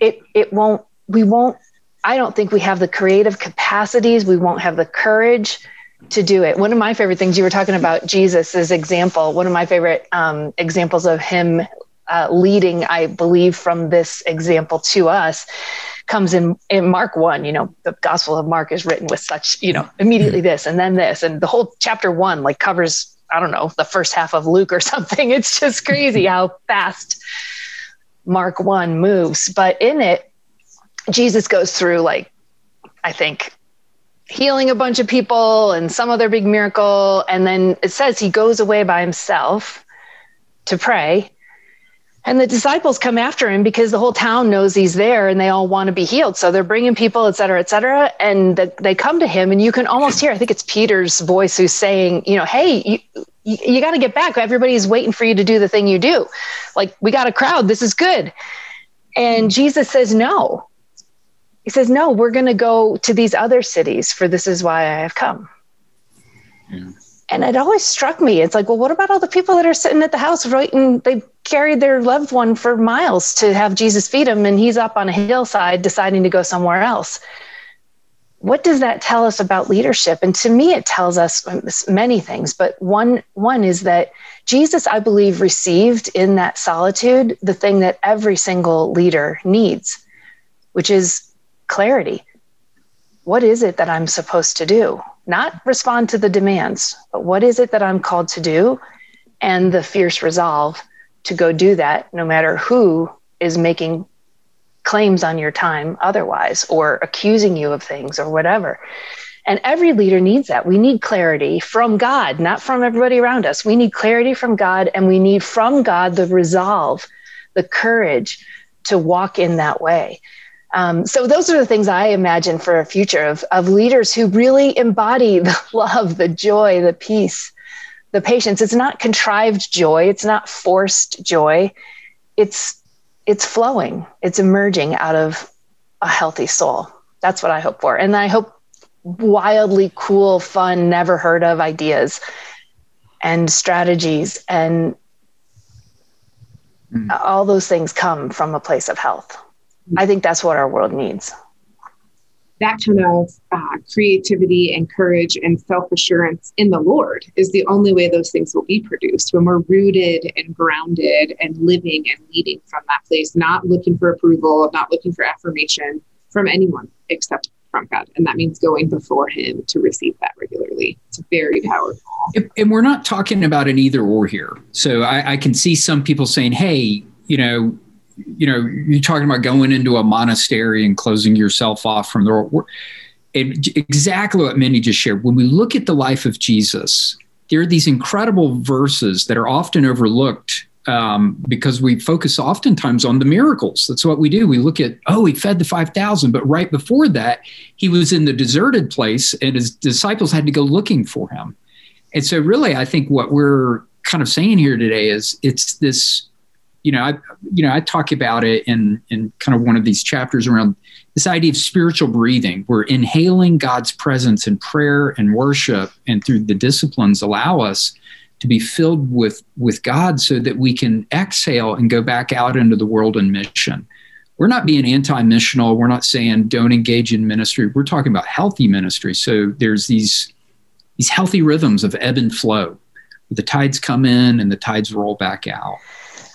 it it won't, we won't, I don't think we have the creative capacities, we won't have the courage to do it. One of my favorite things, you were talking about Jesus's example, one of my favorite um, examples of him uh, leading, I believe from this example to us, comes in, in Mark one, you know, the Gospel of Mark is written with such, you know, immediately this and then this, and the whole chapter one like covers, I don't know, the first half of Luke or something. It's just crazy how fast Mark one moves. But in it, Jesus goes through, like, I think, healing a bunch of people and some other big miracle. And then it says he goes away by himself to pray. And the disciples come after him because the whole town knows he's there and they all want to be healed. So they're bringing people, et cetera, et cetera. And the, they come to him and you can almost hear, I think it's Peter's voice who's saying, you know, hey, you, you, you got to get back. Everybody's waiting for you to do the thing you do. Like, we got a crowd. This is good. And Jesus says, no. He says, no, we're going to go to these other cities, for this is why I have come. Yeah. And it always struck me. It's like, well, what about all the people that are sitting at the house waiting? They carried their loved one for miles to have Jesus feed him, and he's up on a hillside deciding to go somewhere else. What does that tell us about leadership? And to me, it tells us many things. But one, one is that Jesus, I believe, received in that solitude the thing that every single leader needs, which is clarity. What is it that I'm supposed to do? Not respond to the demands, but what is it that I'm called to do? And the fierce resolve to go do that, no matter who is making claims on your time otherwise, or accusing you of things or whatever. And every leader needs that. We need clarity from God, not from everybody around us. We need clarity from God, and we need from God the resolve, the courage to walk in that way. Um, so those are the things I imagine for a future of, of leaders who really embody the love, the joy, the peace, the patience. It's not contrived joy. It's not forced joy. It's, it's flowing. It's emerging out of a healthy soul. That's what I hope for. And I hope wildly cool, fun, never heard of ideas and strategies and mm. all those things come from a place of health. I think that's what our world needs. That kind of uh, creativity and courage and self-assurance in the Lord is the only way those things will be produced, when we're rooted and grounded and living and leading from that place, not looking for approval, not looking for affirmation from anyone except from God. And that means going before him to receive that regularly. It's very powerful. And we're not talking about an either or here. So I, I can see some people saying, hey, you know, you know, you're talking about going into a monastery and closing yourself off from the world. It, exactly what Mindy just shared. When we look at the life of Jesus, there are these incredible verses that are often overlooked um, because we focus oftentimes on the miracles. That's what we do. We look at, oh, he fed the five thousand, but right before that, he was in the deserted place and his disciples had to go looking for him. And so really, I think what we're kind of saying here today is it's this, you know, I, you know, I talk about it in, in kind of one of these chapters around this idea of spiritual breathing. We're inhaling God's presence in prayer and worship, and through the disciplines allow us to be filled with, with God so that we can exhale and go back out into the world in mission. We're not being anti-missional. We're not saying don't engage in ministry. We're talking about healthy ministry. So there's these, these healthy rhythms of ebb and flow. The tides come in and the tides roll back out.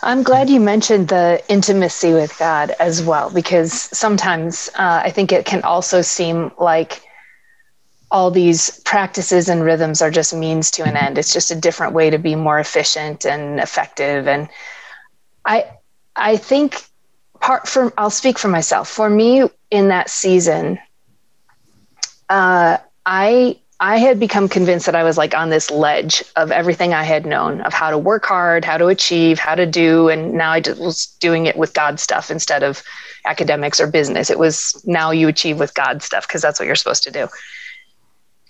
I'm glad you mentioned the intimacy with God as well, because sometimes uh, I think it can also seem like all these practices and rhythms are just means to an end. It's just a different way to be more efficient and effective. And I, I think part from, I'll speak for myself. For me in that season, uh, I, I had become convinced that I was like on this ledge of everything I had known, of how to work hard, how to achieve, how to do. And now I just was doing it with God stuff instead of academics or business. It was now you achieve with God stuff because that's what you're supposed to do.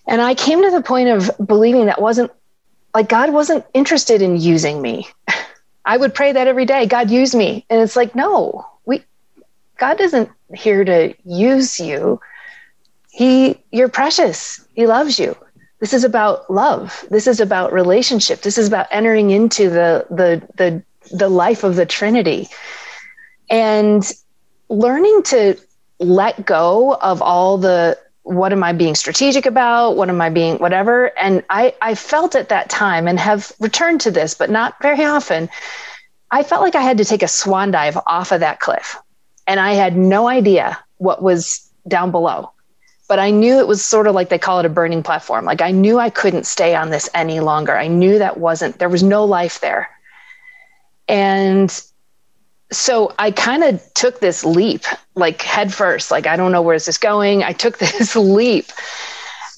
And I came to the point of believing that wasn't like God wasn't interested in using me. I would pray that every day, God use me. And it's like, no, we, God isn't here to use you. He, you're precious. He loves you. This is about love. This is about relationship. This is about entering into the, the, the, the life of the Trinity and learning to let go of all the, what am I being strategic about? What am I being, whatever. And I, I felt at that time and have returned to this, but not very often. I felt like I had to take a swan dive off of that cliff and I had no idea what was down below. But I knew it was sort of like they call it a burning platform. Like I knew I couldn't stay on this any longer. I knew that wasn't, there was no life there. And so I kind of took this leap, like head first, like, I don't know where is this going. I took this leap,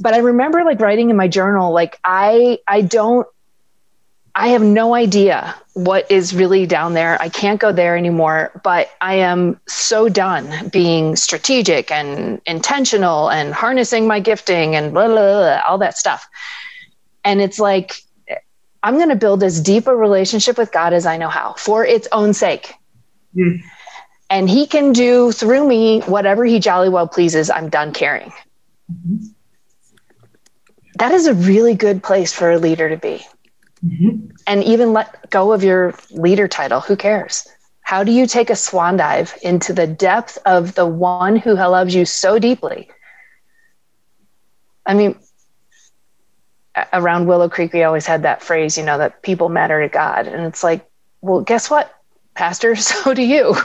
but I remember like writing in my journal, like I, I don't, I have no idea what is really down there. I can't go there anymore, but I am so done being strategic and intentional and harnessing my gifting and blah, blah, blah, all that stuff. And it's like, I'm going to build as deep a relationship with God as I know how for its own sake. Mm. And he can do through me whatever he jolly well pleases. I'm done caring. Mm-hmm. That is a really good place for a leader to be. Mm-hmm. And even let go of your leader title. Who cares? How do you take a swan dive into the depth of the one who loves you so deeply? I mean, around Willow Creek, we always had that phrase, you know, that people matter to God. And it's like, well, guess what, Pastor? So do you.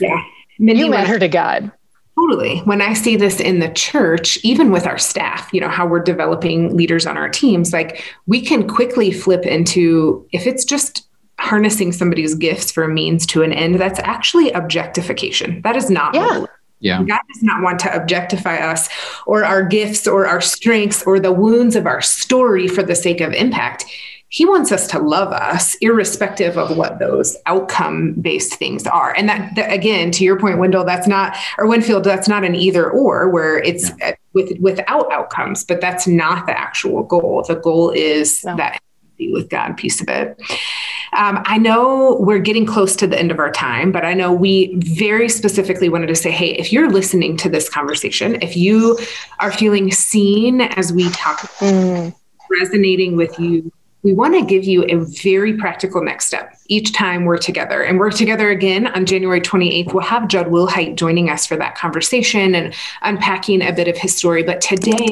Yeah. Mindy, you matter to God. Totally. When I see this in the church, even with our staff, you know, how we're developing leaders on our teams, like we can quickly flip into, if it's just harnessing somebody's gifts for a means to an end, that's actually objectification. That is not. Yeah. Yeah. God does not want to objectify us or our gifts or our strengths or the wounds of our story for the sake of impact. He wants us to love us irrespective of what those outcome-based things are. And that, that again, to your point, Wendell, that's not, or Winfield, that's not an either or where it's no. with, without outcomes, but that's not the actual goal. The goal is no. that with God piece of it. Um, I know we're getting close to the end of our time, but I know we very specifically wanted to say, hey, if you're listening to this conversation, if you are feeling seen as we talk, mm. resonating with you, we want to give you a very practical next step each time we're together. And we're together again on January twenty-eighth. We'll have Judd Wilhite joining us for that conversation and unpacking a bit of his story. But today,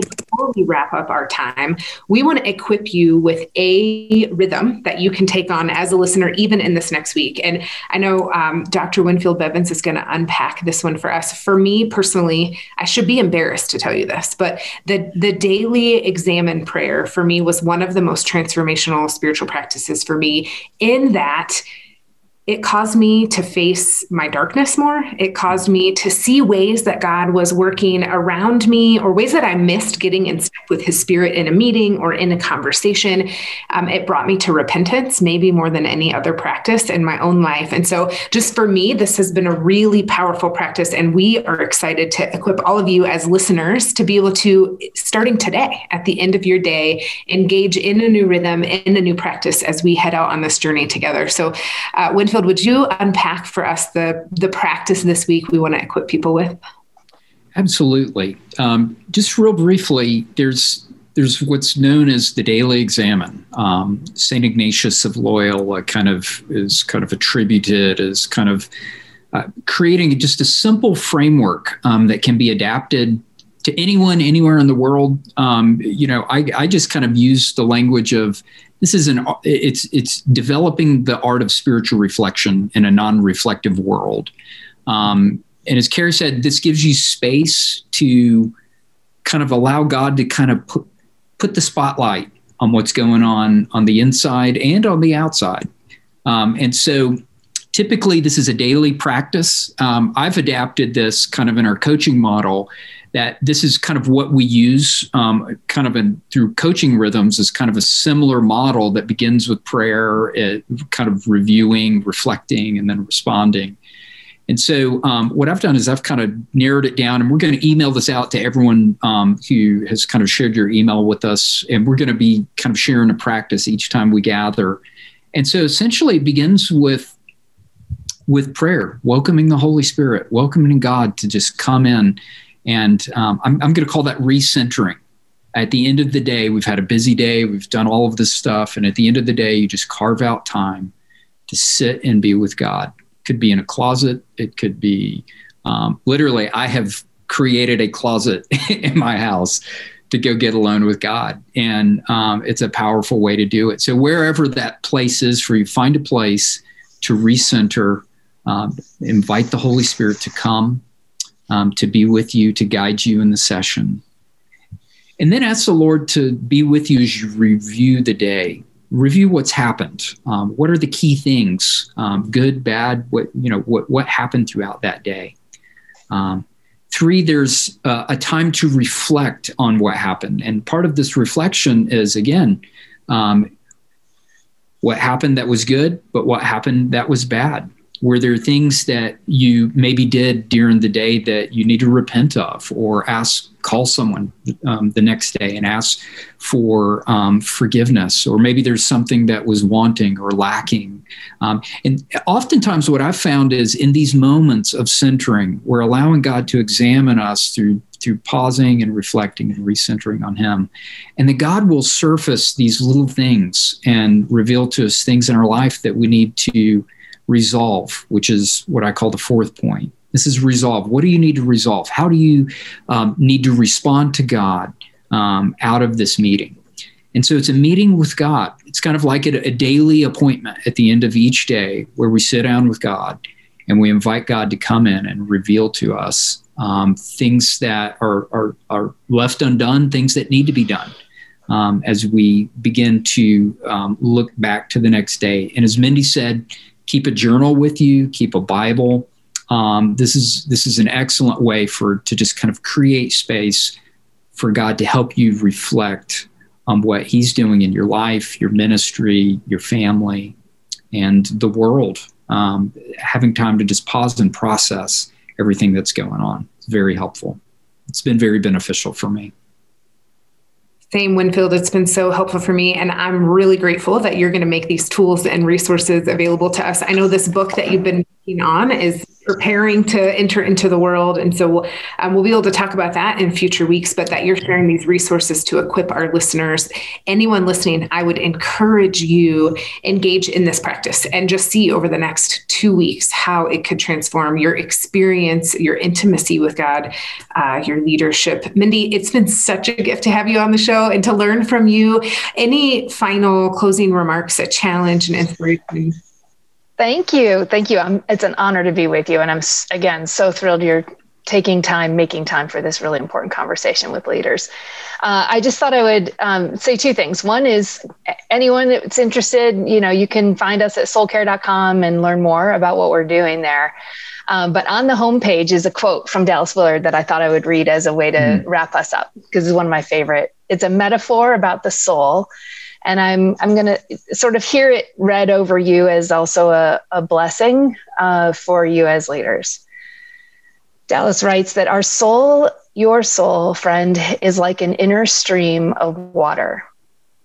before we wrap up our time, we want to equip you with a rhythm that you can take on as a listener, even in this next week. And I know um, Doctor Winfield Bevins is going to unpack this one for us. For me personally, I should be embarrassed to tell you this, but the, the daily examine prayer for me was one of the most transformational spiritual practices for me, in that it caused me to face my darkness more. It caused me to see ways that God was working around me, or ways that I missed getting in step with his spirit in a meeting or in a conversation. Um, it brought me to repentance, maybe more than any other practice in my own life. And so just for me, this has been a really powerful practice, and we are excited to equip all of you as listeners to be able to, starting today, at the end of your day, engage in a new rhythm, in a new practice as we head out on this journey together. So uh, when would you unpack for us the, the practice this week we want to equip people with? Absolutely. Um, just real briefly, there's there's what's known as the daily examine. Um, Saint Ignatius of Loyola kind of is kind of attributed as kind of uh, creating just a simple framework um, that can be adapted to anyone, anywhere in the world. Um, you know, I, I just kind of use the language of, This is an it's it's developing the art of spiritual reflection in a non-reflective world. Um, and as Carrie said, this gives you space to kind of allow God to kind of put, put the spotlight on what's going on on the inside and on the outside. Um, and so typically this is a daily practice. Um, I've adapted this kind of in our coaching model, that this is kind of what we use um, kind of in, through coaching rhythms, is kind of a similar model that begins with prayer, uh, kind of reviewing, reflecting, and then responding. And so um, what I've done is I've kind of narrowed it down, and we're going to email this out to everyone um, who has kind of shared your email with us. And we're going to be kind of sharing a practice each time we gather. And so essentially it begins with, with prayer, welcoming the Holy Spirit, welcoming God to just come in. And um, I'm, I'm going to call that recentering. At the end of the day, we've had a busy day. We've done all of this stuff. And at the end of the day, you just carve out time to sit and be with God. It could be in a closet. It could be um, literally, I have created a closet in my house to go get alone with God. And um, it's a powerful way to do it. So wherever that place is for you, find a place to recenter, um, invite the Holy Spirit to come. Um, to be with you, to guide you in the session. And then ask the Lord to be with you as you review the day. Review what's happened. Um, what are the key things, um, good, bad, what you know, what, what happened throughout that day? Um, three, there's uh, a time to reflect on what happened. And part of this reflection is, again, um, what happened that was good, but what happened that was bad. Were there things that you maybe did during the day that you need to repent of, or ask, call someone um, the next day and ask for um, forgiveness? Or maybe there's something that was wanting or lacking. Um, and oftentimes what I've found is in these moments of centering, we're allowing God to examine us through through pausing and reflecting and recentering on him. And that God will surface these little things and reveal to us things in our life that we need to resolve, which is what I call the fourth point. This is resolve. What do you need to resolve? How do you um, need to respond to God um, out of this meeting? And so it's a meeting with God. It's kind of like a, a daily appointment at the end of each day where we sit down with God and we invite God to come in and reveal to us um, things that are, are, are left undone, things that need to be done. Um, as we begin to um, look back to the next day. And as Mindy said, keep a journal with you, keep a Bible. Um, this is this is an excellent way for to just kind of create space for God to help you reflect on what he's doing in your life, your ministry, your family, and the world. Um, having time to just pause and process everything that's going on. It's very helpful. It's been very beneficial for me. Same, Winfield. It's been so helpful for me. And I'm really grateful that you're going to make these tools and resources available to us. I know this book that you've been working on is preparing to enter into the world. And so we'll, um, we'll be able to talk about that in future weeks, but that you're sharing these resources to equip our listeners. Anyone listening, I would encourage you engage in this practice and just see over the next two weeks how it could transform your experience, your intimacy with God, uh, your leadership. Mindy, it's been such a gift to have you on the show and to learn from you. Any final closing remarks, a challenge and inspiration? Thank you. Thank you. I'm, it's an honor to be with you. And I'm, again, so thrilled you're taking time, making time for this really important conversation with leaders. Uh, I just thought I would um, say two things. One is anyone that's interested, you know, you can find us at soul care dot com and learn more about what we're doing there. Um, but on the homepage is a quote from Dallas Willard that I thought I would read as a way to mm-hmm. wrap us up, because it's one of my favorite. It's a metaphor about the soul. And I'm I'm going to sort of hear it read over you as also a, a blessing uh, for you as leaders. Dallas writes that our soul, your soul, friend, is like an inner stream of water,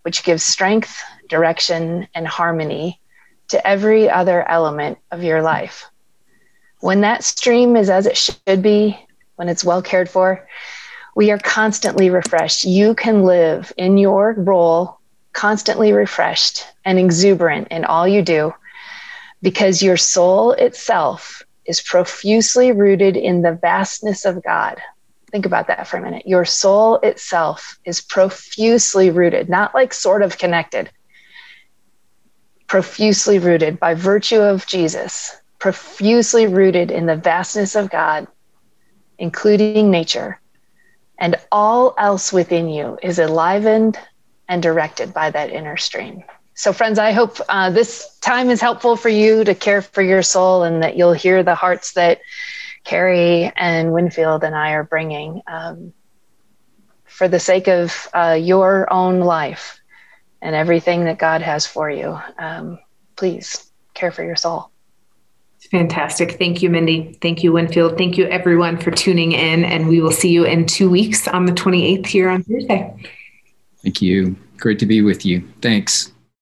which gives strength, direction, and harmony to every other element of your life. When that stream is as it should be, when it's well cared for, we are constantly refreshed. You can live in your role constantly refreshed and exuberant in all you do, because your soul itself is profusely rooted in the vastness of God. Think about that for a minute. Your soul itself is profusely rooted, not like sort of connected, profusely rooted by virtue of Jesus, profusely rooted in the vastness of God, including nature, and all else within you is enlivened and directed by that inner stream. So friends, I hope uh, this time is helpful for you to care for your soul, and that you'll hear the hearts that Carrie and Winfield and I are bringing um, for the sake of uh, your own life and everything that God has for you. Um, please care for your soul. Fantastic. Thank you, Mindy. Thank you, Winfield. Thank you everyone for tuning in, and we will see you in two weeks on the twenty-eighth here on Thursday. Thank you. Great to be with you. Thanks.